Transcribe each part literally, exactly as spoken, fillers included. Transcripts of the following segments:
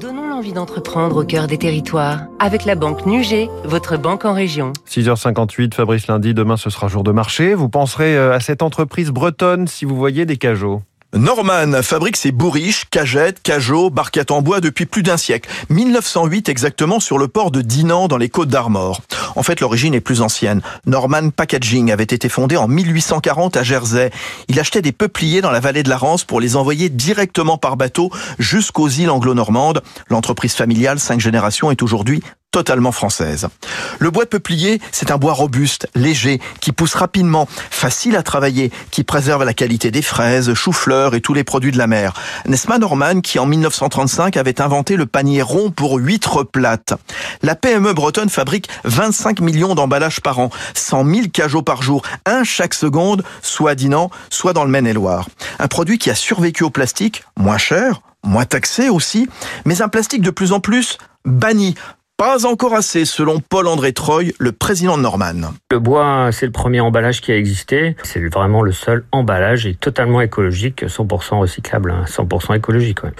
Donnons l'envie d'entreprendre au cœur des territoires. Avec la banque Nugé, votre banque en région. six heures cinquante-huit, Fabrice Lundy, demain ce sera jour de marché. Vous penserez à cette entreprise bretonne si vous voyez des cajots. Norman fabrique ses bourriches, cagettes, cajots, barquettes en bois depuis plus d'un siècle. mille neuf cent huit exactement, sur le port de Dinan dans les Côtes d'Armor. En fait, l'origine est plus ancienne. Norman Packaging avait été fondé en mille huit cent quarante à Jersey. Il achetait des peupliers dans la vallée de la Rance pour les envoyer directement par bateau jusqu'aux îles anglo-normandes. L'entreprise familiale, cinq générations, est aujourd'hui totalement française. Le bois de peuplier, c'est un bois robuste, léger, qui pousse rapidement, facile à travailler, qui préserve la qualité des fraises, choux-fleurs et tous les produits de la mer. Nesma Normand, qui en mille neuf cent trente-cinq avait inventé le panier rond pour huîtres plates. La P M E bretonne fabrique vingt-cinq millions d'emballages par an, cent mille cajots par jour, un chaque seconde, soit à Dinan, soit dans le Maine-et-Loire. Un produit qui a survécu au plastique, moins cher, moins taxé aussi, mais un plastique de plus en plus banni. Pas encore assez, selon Paul-André Troy, le président de Norman. Le bois, c'est le premier emballage qui a existé. C'est vraiment le seul emballage et totalement écologique, cent pour cent recyclable, cent pour cent écologique. Ouais.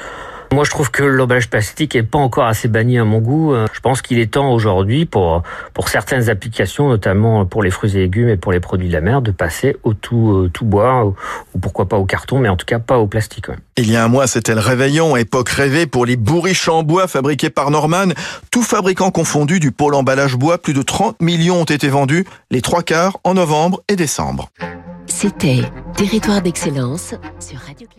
Moi, je trouve que l'emballage plastique n'est pas encore assez banni à mon goût. Je pense qu'il est temps aujourd'hui, pour pour certaines applications, notamment pour les fruits et légumes et pour les produits de la mer, de passer au tout, euh, tout bois, ou, ou pourquoi pas au carton, mais en tout cas pas au plastique. Ouais. Il y a un mois, c'était le réveillon, époque rêvée pour les bourriches en bois fabriquées par Norman. Tout fabricant confondu du pôle emballage bois, plus de trente millions ont été vendus, les trois quarts en novembre et décembre. C'était Territoire d'excellence sur Radio Classique.